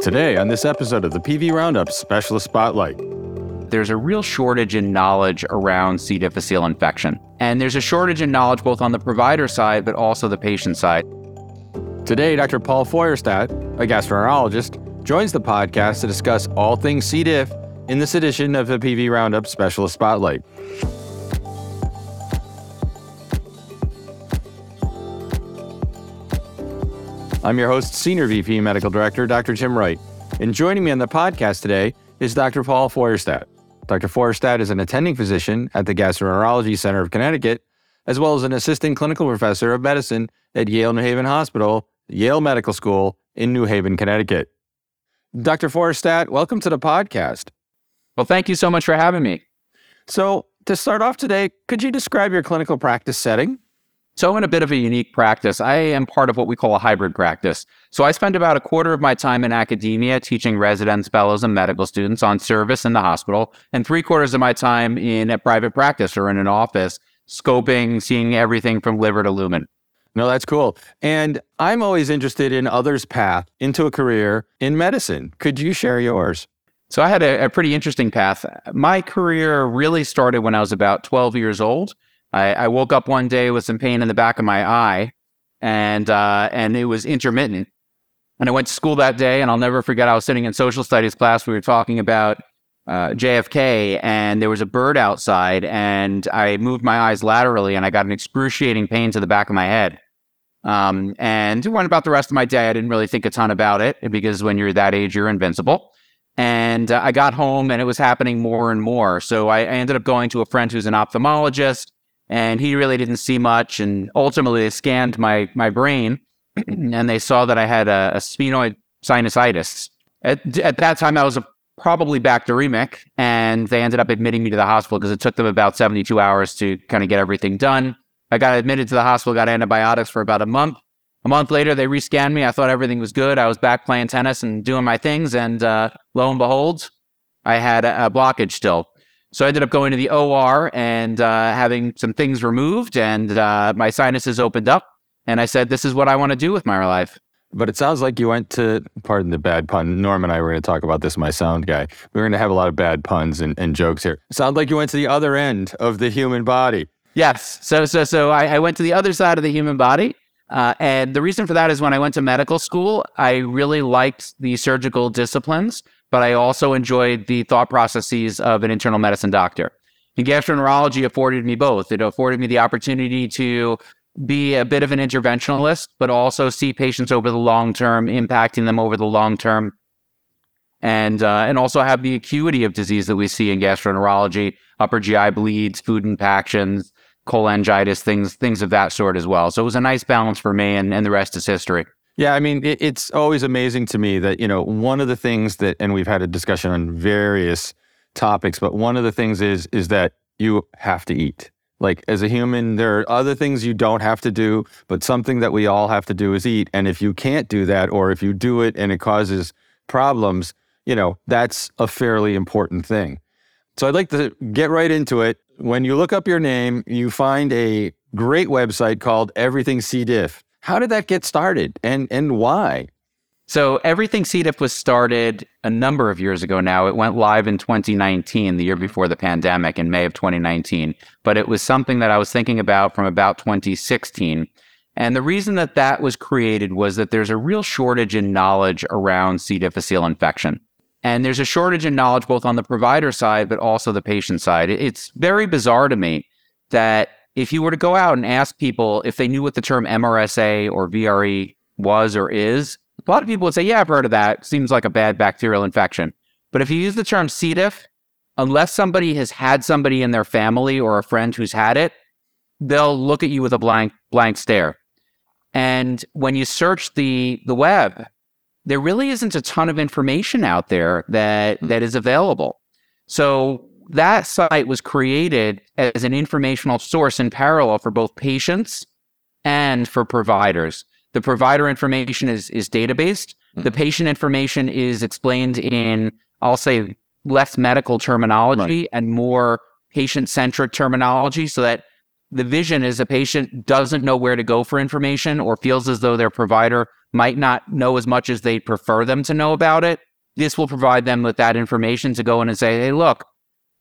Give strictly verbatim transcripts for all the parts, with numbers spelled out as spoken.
Today on this episode of the P V Roundup Specialist Spotlight. There's a real shortage in knowledge around C. difficile infection. And there's a shortage in knowledge both on the provider side, but also the patient side. Today, Doctor Paul Feuerstadt, a gastroenterologist, joins the podcast to discuss all things C. diff in this edition of the P V Roundup Specialist Spotlight. I'm your host, Senior V P and Medical Director, Doctor Tim Wright. And joining me on the podcast today is Doctor Paul Feuerstadt. Doctor Feuerstadt is an attending physician at the Gastroenterology Center of Connecticut, as well as an assistant clinical professor of medicine at Yale New Haven Hospital, Yale Medical School in New Haven, Connecticut. Doctor Feuerstadt, welcome to the podcast. Well, thank you so much for having me. So to start off today, could you describe your clinical practice setting? So I'm in a bit of a unique practice. I am part of what we call a hybrid practice. So I spend about a quarter of my time in academia teaching residents, fellows, and medical students on service in the hospital, and three quarters of my time in a private practice or in an office, scoping, seeing everything from liver to lumen. No, that's cool. And I'm always interested in others' path into a career in medicine. Could you share yours? So I had a, a pretty interesting path. My career really started when I was about twelve years old. I, I woke up one day with some pain in the back of my eye, and uh, and it was intermittent. And I went to school that day, and I'll never forget, I was sitting in social studies class. We were talking about uh, J F K, and there was a bird outside, and I moved my eyes laterally, and I got an excruciating pain to the back of my head. Um, and it went about the rest of my day. I didn't really think a ton about it, because when you're that age, you're invincible. And uh, I got home, and it was happening more and more. So I, I ended up going to a friend who's an ophthalmologist, and he really didn't see much. And ultimately, they scanned my my brain, and they saw that I had a, a sphenoid sinusitis. At, at that time, I was a, probably bacteremic, and they ended up admitting me to the hospital because it took them about seventy-two hours to kind of get everything done. I got admitted to the hospital, got antibiotics for about a month. A month later, they re-scanned me. I thought everything was good. I was back playing tennis and doing my things, and uh, lo and behold, I had a, a blockage still. So I ended up going to the O R and uh, having some things removed, and uh, my sinuses opened up, and I said, this is what I want to do with my life. But it sounds like you went to, pardon the bad pun, Norm and I were going to talk about this, my sound guy. We were going to have a lot of bad puns and, and jokes here. Sounds like you went to the other end of the human body. Yes, so so so I, I went to the other side of the human body, uh, and the reason for that is when I went to medical school, I really liked the surgical disciplines, but I also enjoyed the thought processes of an internal medicine doctor. And gastroenterology afforded me both. It afforded me the opportunity to be a bit of an interventionalist, but also see patients over the long term, impacting them over the long term, and uh, and also have the acuity of disease that we see in gastroenterology, upper G I bleeds, food impactions, cholangitis, things things of that sort as well. So it was a nice balance for me, and, and the rest is history. Yeah, I mean, it, it's always amazing to me that, you know, one of the things that, and we've had a discussion on various topics, but one of the things is is that you have to eat. Like, as a human, there are other things you don't have to do, but something that we all have to do is eat. And if you can't do that, or if you do it and it causes problems, you know, that's a fairly important thing. So I'd like to get right into it. When you look up your name, you find a great website called Everything C. diff. How did that get started, and and why? So Everything C. diff was started a number of years ago now. It went live in twenty nineteen, the year before the pandemic, in May of twenty nineteen. But it was something that I was thinking about from about twenty sixteen. And the reason that that was created was that there's a real shortage in knowledge around C. difficile infection. And there's a shortage in knowledge both on the provider side, but also the patient side. It's very bizarre to me that if you were to go out and ask people if they knew what the term M R S A or V R E was or is, a lot of people would say, yeah, I've heard of that. Seems like a bad bacterial infection. But if you use the term C. diff, unless somebody has had somebody in their family or a friend who's had it, they'll look at you with a blank blank stare. And when you search the the web, there really isn't a ton of information out there that that is available. So that site was created as an informational source in parallel for both patients and for providers. The provider information is is databased. The patient information is explained in, I'll say, less medical terminology, right, and more patient-centric terminology, so that the vision is a patient doesn't know where to go for information or feels as though their provider might not know as much as they'd prefer them to know about it. This will provide them with that information to go in and say, hey, look,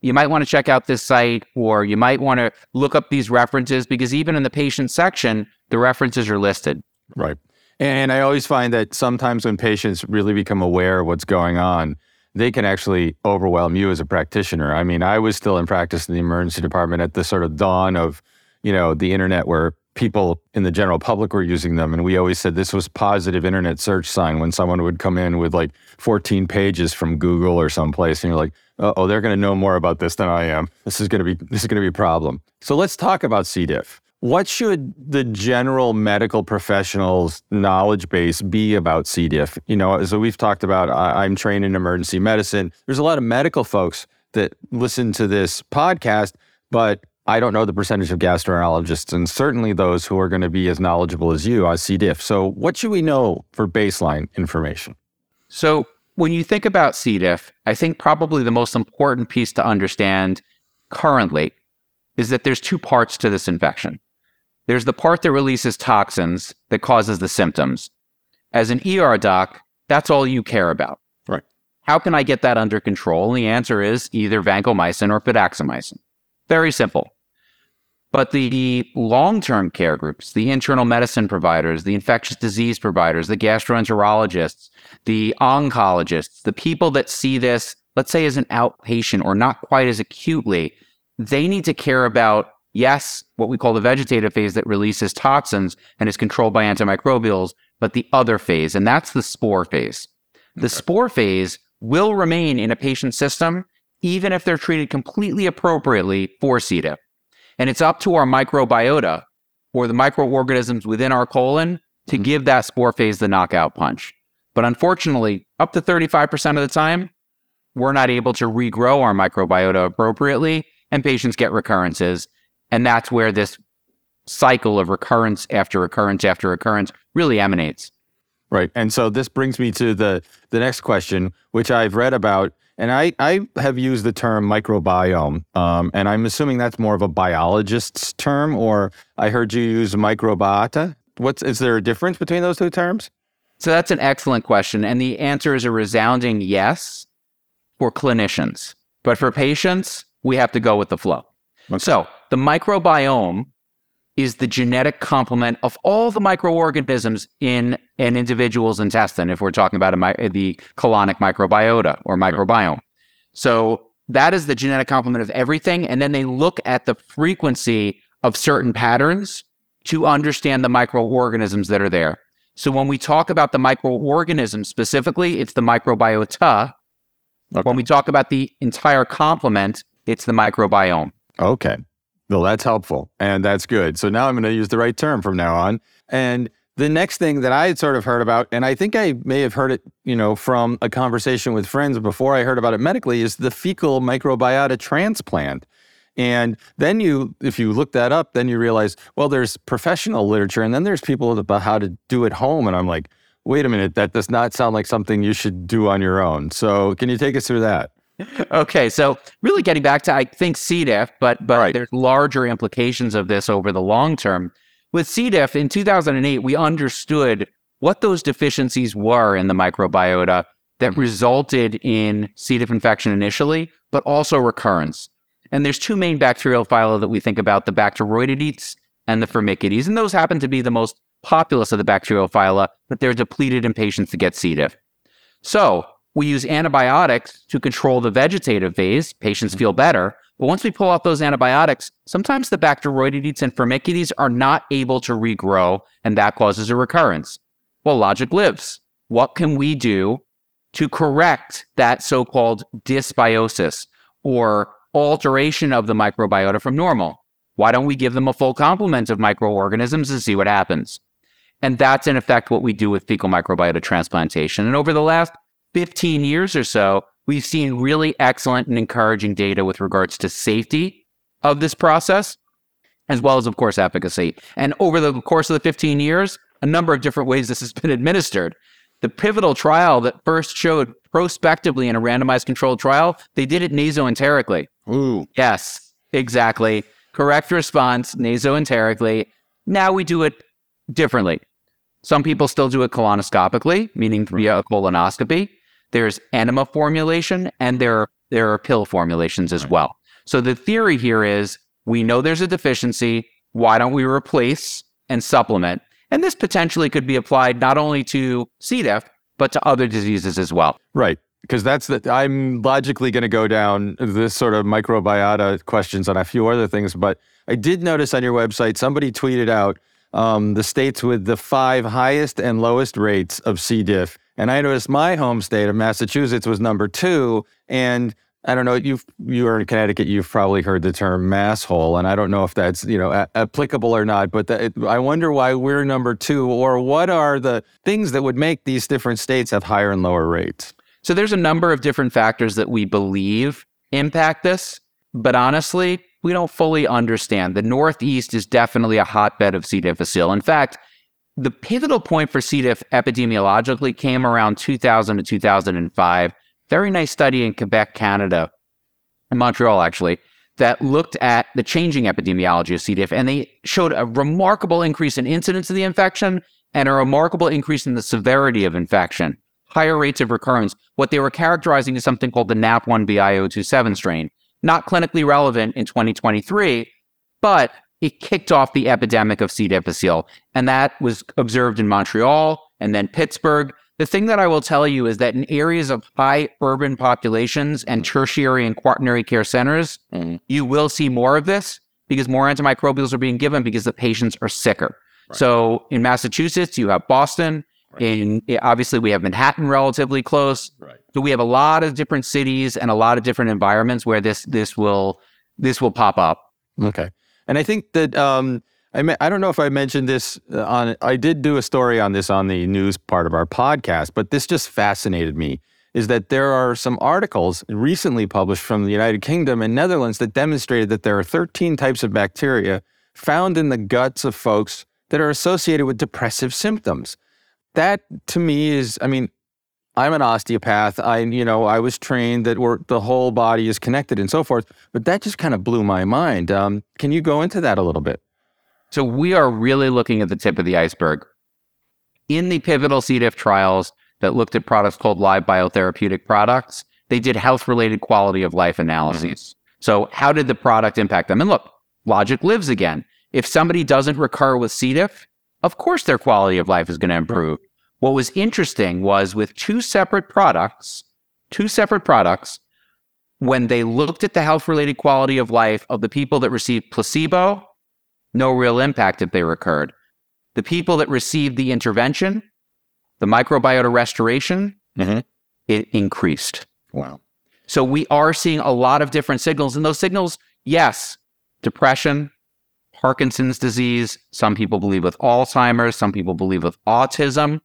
you might want to check out this site, or you might want to look up these references, because even in the patient section, the references are listed. Right. And I always find that sometimes when patients really become aware of what's going on, they can actually overwhelm you as a practitioner. I mean, I was still in practice in the emergency department at the sort of dawn of, you know, the internet, where people in the general public were using them. And we always said this was positive internet search sign when someone would come in with like fourteen pages from Google or someplace, and you're like, oh, they're going to know more about this than I am. This is going to be this is going to be a problem. So let's talk about C. diff. What should the general medical professionals' knowledge base be about C. diff? You know, as we've talked about, I, I'm trained in emergency medicine. There's a lot of medical folks that listen to this podcast, but I don't know the percentage of gastroenterologists, and certainly those who are going to be as knowledgeable as you on C. diff. So what should we know for baseline information? So when you think about C. diff, I think probably the most important piece to understand currently is that there's two parts to this infection. There's the part that releases toxins that causes the symptoms. As an E R doc, that's all you care about. Right. How can I get that under control? And the answer is either vancomycin or fidaxomycin. Very simple. But the long-term care groups, the internal medicine providers, the infectious disease providers, the gastroenterologists, the oncologists, the people that see this, let's say as an outpatient or not quite as acutely, they need to care about, yes, what we call the vegetative phase that releases toxins and is controlled by antimicrobials, but the other phase, and that's the spore phase. The okay. spore phase will remain in a patient's system even if they're treated completely appropriately for C. diff. And it's up to our microbiota, or the microorganisms within our colon, to give that spore phase the knockout punch. But unfortunately, up to thirty-five percent of the time, we're not able to regrow our microbiota appropriately, and patients get recurrences. And that's where this cycle of recurrence after recurrence after recurrence really emanates. Right. And so this brings me to the, the next question, which I've read about. And I, I have used the term microbiome, um, and I'm assuming that's more of a biologist's term, or I heard you use microbiota. What's, is there a difference between those two terms? So that's an excellent question. And the answer is a resounding yes for clinicians. But for patients, we have to go with the flow. Okay. So the microbiome is the genetic complement of all the microorganisms in an individual's intestine, if we're talking about a, the colonic microbiota or microbiome. So that is the genetic complement of everything. And then they look at the frequency of certain patterns to understand the microorganisms that are there. So when we talk about the microorganisms specifically, it's the microbiota. Okay. When we talk about the entire complement, it's the microbiome. Okay. Well, that's helpful, and that's good. So now I'm going to use the right term from now on. And the next thing that I had sort of heard about, and I think I may have heard it, you know, from a conversation with friends before I heard about it medically, is the fecal microbiota transplant. And then you, if you look that up, then you realize, well, there's professional literature, and then there's people about how to do it home. And I'm like, wait a minute, that does not sound like something you should do on your own. So can you take us through that? Okay, so really getting back to, I think, C. diff, but but right. There's larger implications of this over the long term. With C. diff, in two thousand eight, we understood what those deficiencies were in the microbiota that resulted in C. diff infection initially, but also recurrence. And there's two main bacterial phyla that we think about, the Bacteroidetes and the Firmicutes, and those happen to be the most populous of the bacterial phyla, but they're depleted in patients that get C. diff. So we use antibiotics to control the vegetative phase. Patients feel better. But once we pull out those antibiotics, sometimes the Bacteroidetes and Firmicutes are not able to regrow, and that causes a recurrence. Well, logic lives. What can we do to correct that so-called dysbiosis or alteration of the microbiota from normal? Why don't we give them a full complement of microorganisms and see what happens? And that's, in effect, what we do with fecal microbiota transplantation. And over the last fifteen years or so, we've seen really excellent and encouraging data with regards to safety of this process, as well as, of course, efficacy. And over the course of the fifteen years, a number of different ways this has been administered. The pivotal trial that first showed prospectively in a randomized controlled trial, they did it nasoenterically. Ooh. Yes, exactly. Correct response, nasoenterically. Now we do it differently. Some people still do it colonoscopically, meaning via a colonoscopy. There's enema formulation, and there are, there are pill formulations as well. So the theory here is, we know there's a deficiency. Why don't we replace and supplement? And this potentially could be applied not only to C. diff, but to other diseases as well. Right. Because that's the, I'm logically going to go down this sort of microbiota questions on a few other things, but I did notice on your website, somebody tweeted out um, the states with the five highest and lowest rates of C. diff. And I noticed my home state of Massachusetts was number two. And I don't know, you've, you are in Connecticut, you've probably heard the term mass hole, and I don't know if that's, you know, a- applicable or not, but that, it, I wonder why we're number two, or what are the things that would make these different states have higher and lower rates? So there's a number of different factors that we believe impact this, but honestly, we don't fully understand. The Northeast is definitely a hotbed of C. difficile. In fact, the pivotal point for C. diff epidemiologically came around two thousand to two thousand five. Very nice study in Quebec, Canada, in Montreal actually, that looked at the changing epidemiology of C. diff, and they showed a remarkable increase in incidence of the infection and a remarkable increase in the severity of infection. Higher rates of recurrence. What they were characterizing is something called the N A P one B I O twenty-seven strain. Not clinically relevant in twenty twenty-three, but it kicked off the epidemic of C. difficile. And that was observed in Montreal and then Pittsburgh. The thing that I will tell you is that in areas of high urban populations and tertiary and quaternary care centers, mm. you will see more of this because more antimicrobials are being given because the patients are sicker. Right. So in Massachusetts, you have Boston. In, obviously, we have Manhattan relatively close. Right. So we have a lot of different cities and a lot of different environments where this this will this will pop up. Okay. And I think that, um, I me- I don't know if I mentioned this on, I did do a story on this on the news part of our podcast, but this just fascinated me, is that there are some articles recently published from the United Kingdom and Netherlands that demonstrated that there are thirteen types of bacteria found in the guts of folks that are associated with depressive symptoms. That to me is, I mean, I'm an osteopath. I, you know, I was trained that we're, the whole body is connected and so forth, but that just kind of blew my mind. Um, can you go into that a little bit? So we are really looking at the tip of the iceberg. In the pivotal C. diff trials that looked at products called live biotherapeutic products, they did health-related quality of life analyses. Mm-hmm. So how did the product impact them? And look, logic lives again. If somebody doesn't recur with C. diff, of course their quality of life is going to improve. What was interesting was with two separate products, two separate products, when they looked at the health-related quality of life of the people that received placebo, no real impact if they recurred. The people that received the intervention, the microbiota restoration, mm-hmm. it increased. Wow. So we are seeing a lot of different signals, and those signals, yes, depression, Parkinson's disease, some people believe with Alzheimer's, some people believe with autism.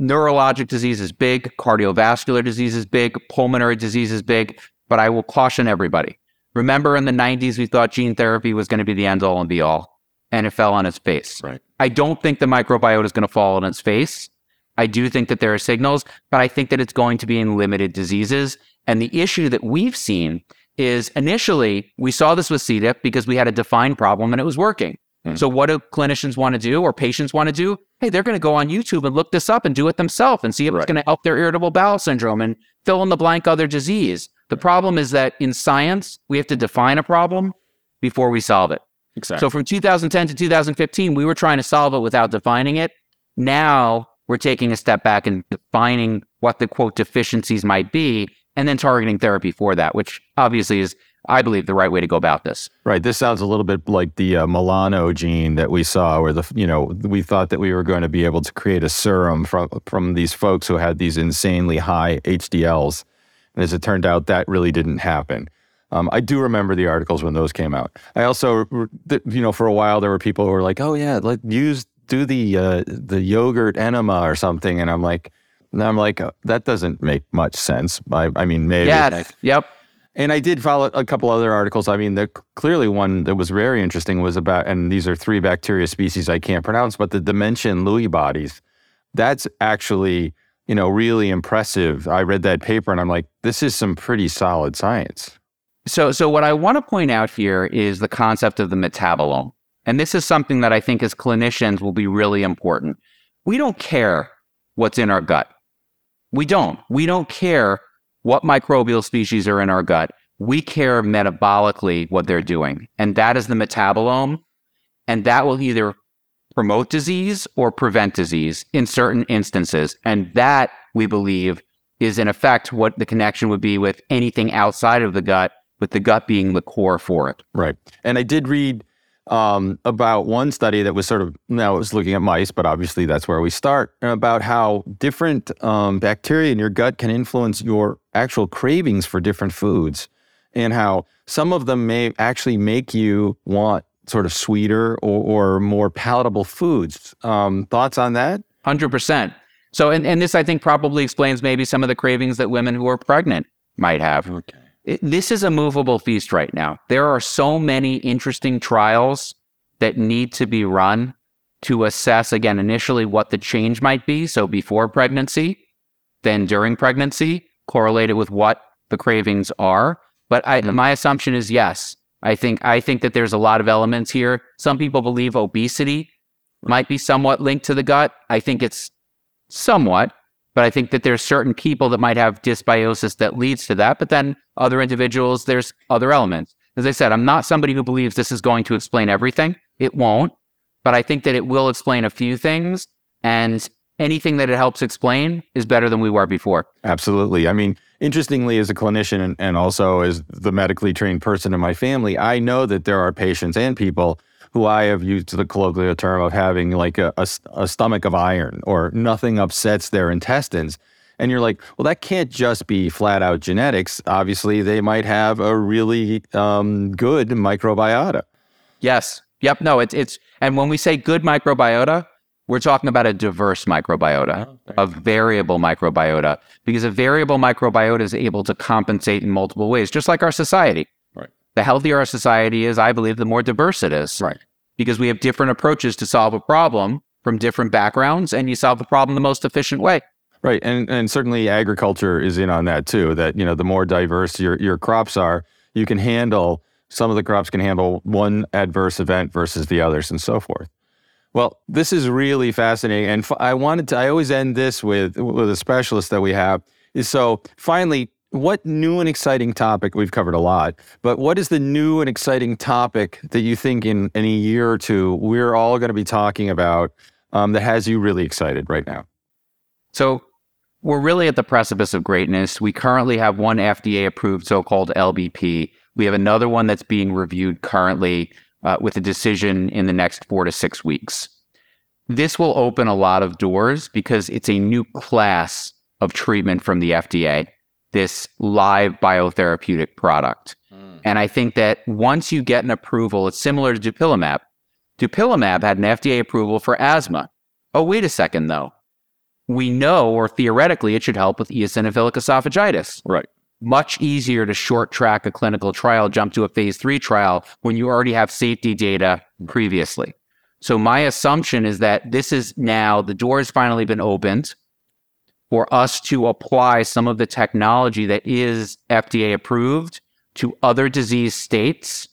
Neurologic disease is big, cardiovascular disease is big, pulmonary disease is big, but I will caution everybody. Remember in the nineties, we thought gene therapy was going to be the end all and be all, and it fell on its face. Right. I don't think the microbiota is going to fall on its face. I do think that there are signals, but I think that it's going to be in limited diseases. And the issue that we've seen is initially we saw this with C. diff because we had a defined problem and it was working. Mm. So what do clinicians want to do or patients want to do? Hey, they're going to go on YouTube and look this up and do it themselves and see if right. it's going to help their irritable bowel syndrome and fill in the blank other disease. The problem is that in science, we have to define a problem before we solve it. Exactly. So from two thousand ten to two thousand fifteen, we were trying to solve it without defining it. Now we're taking a step back and defining what the quote deficiencies might be, and then targeting therapy for that, which obviously is, I believe, the right way to go about this. Right. This sounds a little bit like the uh, Milano gene that we saw, where the you know we thought that we were going to be able to create a serum from from these folks who had these insanely high H D Ls, and as it turned out, that really didn't happen. Um, I do remember the articles when those came out. I also, you know, for a while there were people who were like, "Oh yeah, let use do the uh, the yogurt enema or something," and I'm like. And I'm like, oh, that doesn't make much sense. I, I mean, maybe. Yeah, yep. And I did follow a couple other articles. I mean, the clearly one that was very interesting was about, and these are three bacteria species I can't pronounce, but the Dementia Lewy bodies, that's actually, you know, really impressive. I read that paper and I'm like, this is some pretty solid science. So, so what I want to point out here is the concept of the metabolome. And this is something that I think as clinicians will be really important. We don't care what's in our gut. We don't. We don't care what microbial species are in our gut. We care metabolically what they're doing. And that is the metabolome. And that will either promote disease or prevent disease in certain instances. And that, we believe, is in effect what the connection would be with anything outside of the gut, with the gut being the core for it. Right. And I did read um, about one study that was sort of, now it was looking at mice, but obviously that's where we start, about how different um, bacteria in your gut can influence your actual cravings for different foods, and how some of them may actually make you want sort of sweeter or, or more palatable foods. Um, thoughts on that? one hundred percent. So, and, and this, I think, probably explains maybe some of the cravings that women who are pregnant might have. Okay. It, this is a movable feast right now. There are so many interesting trials that need to be run to assess, again, initially what the change might be. So before pregnancy, then during pregnancy, correlated with what the cravings are. But I, mm-hmm. my assumption is yes. I think I think that there's a lot of elements here. Some people believe obesity might be somewhat linked to the gut. I think it's somewhat, but I think that there's certain people that might have dysbiosis that leads to that, but then other individuals, there's other elements. As I said, I'm not somebody who believes this is going to explain everything. It won't, but I think that it will explain a few things, and anything that it helps explain is better than we were before. Absolutely. I mean, interestingly, as a clinician and, and also as the medically trained person in my family, I know that there are patients and people who I have used the colloquial term of having like a, a, a stomach of iron, or nothing upsets their intestines. And you're like, well, that can't just be flat out genetics. Obviously, they might have a really um, good microbiota. Yes. Yep. No, it's, it's, and when we say good microbiota, we're talking about a diverse microbiota, a variable microbiota, because a variable microbiota is able to compensate in multiple ways, just like our society. Right. The healthier our society is, I believe, the more diverse it is. Right. Because we have different approaches to solve a problem from different backgrounds, and you solve the problem the most efficient way. Right. And and certainly agriculture is in on that too, that, you know, the more diverse your, your crops are, you can handle, some of the crops can handle one adverse event versus the others and so forth. Well, this is really fascinating, and f- I wanted to. I always end this with with a specialist that we have. So, finally, what new and exciting topic? We've covered a lot, but what is the new and exciting topic that you think in, in a year or two we're all going to be talking about um, that has you really excited right now? So, we're really at the precipice of greatness. We currently have one F D A-approved so-called L B P. We have another one that's being reviewed currently. Uh, with a decision in the next four to six weeks. This will open a lot of doors because it's a new class of treatment from the F D A, this live biotherapeutic product. Mm. And I think that once you get an approval, it's similar to dupilumab. Dupilumab had an F D A approval for asthma. Oh, wait a second, though. We know, or theoretically, it should help with eosinophilic esophagitis. Right. Much easier to short track a clinical trial, jump to a phase three trial when you already have safety data previously. So my assumption is that this is now, the door has finally been opened for us to apply some of the technology that is F D A approved to other disease states,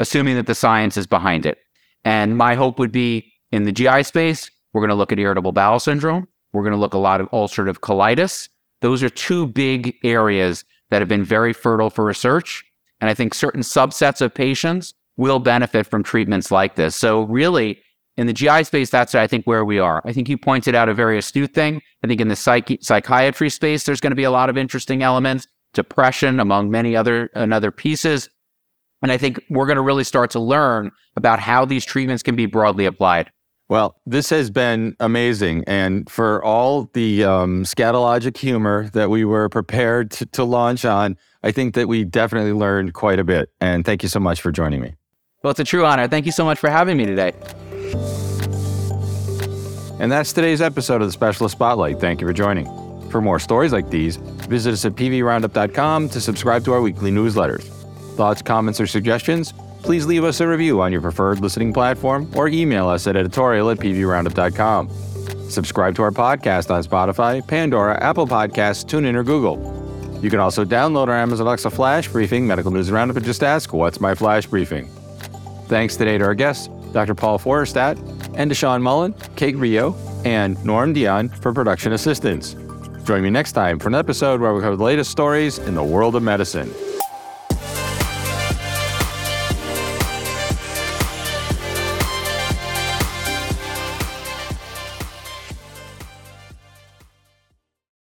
assuming that the science is behind it. And my hope would be in the G I space, we're going to look at irritable bowel syndrome. We're going to look a lot of ulcerative colitis. Those are two big areas that have been very fertile for research. And I think certain subsets of patients will benefit from treatments like this. So really, in the G I space, that's, I think, where we are. I think you pointed out a very astute thing. I think in the psych- psychiatry space, there's going to be a lot of interesting elements, depression, among many other, and other pieces. And I think we're going to really start to learn about how these treatments can be broadly applied. Well, this has been amazing, and for all the um, scatologic humor that we were prepared to, to launch on, I think that we definitely learned quite a bit, and thank you so much for joining me. Well, it's a true honor. Thank you so much for having me today. And that's today's episode of The Specialist Spotlight. Thank you for joining. For more stories like these, visit us at p v roundup dot com to subscribe to our weekly newsletters. Thoughts, comments, or suggestions? Please leave us a review on your preferred listening platform or email us at editorial at p v roundup dot com. Subscribe to our podcast on Spotify, Pandora, Apple Podcasts, TuneIn, or Google. You can also download our Amazon Alexa Flash Briefing, Medical News Roundup, and just ask, what's my Flash Briefing? Thanks today to our guests, Doctor Paul Feuerstadt and Deshaun Mullen, Kate Rio, and Norm Dion for production assistance. Join me next time for an episode where we cover the latest stories in the world of medicine.